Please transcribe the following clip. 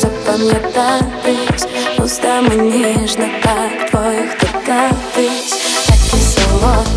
запам'ятатись, устами ніжно так твоїх торкатись, так і солодко.